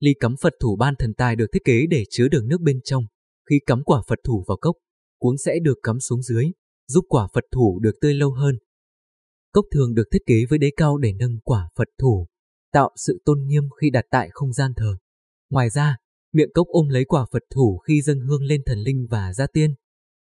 Ly cắm Phật thủ ban thần tài được thiết kế để chứa đựng nước bên trong. Khi cắm quả Phật thủ vào cốc, cuống sẽ được cắm xuống dưới, giúp quả Phật thủ được tươi lâu hơn. Cốc thường được thiết kế với đế cao để nâng quả Phật thủ, tạo sự tôn nghiêm khi đặt tại không gian thờ. Ngoài ra, miệng cốc ôm lấy quả Phật thủ khi dâng hương lên thần linh và gia tiên.